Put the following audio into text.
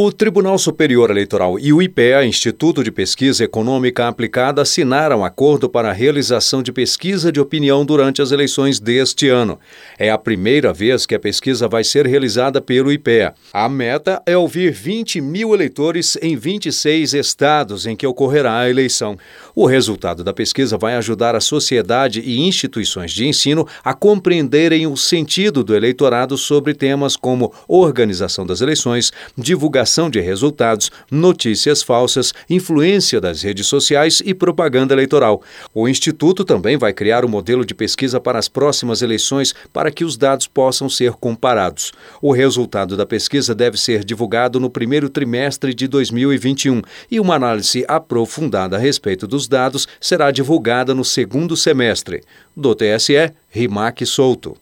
O Tribunal Superior Eleitoral e o IPEA, Instituto de Pesquisa Econômica Aplicada, assinaram acordo para a realização de pesquisa de opinião durante as eleições deste ano. É a primeira vez que a pesquisa vai ser realizada pelo IPEA. A meta é ouvir 20 mil eleitores em 26 estados em que ocorrerá a eleição. O resultado da pesquisa vai ajudar a sociedade e instituições de ensino a compreenderem o sentido do eleitorado sobre temas como organização das eleições, divulgação de resultados, notícias falsas, influência das redes sociais e propaganda eleitoral. O Instituto também vai criar um modelo de pesquisa para as próximas eleições para que os dados possam ser comparados. O resultado da pesquisa deve ser divulgado no primeiro trimestre de 2021 e uma análise aprofundada a respeito dos dados será divulgada no segundo semestre. Do TSE, Rimac Solto.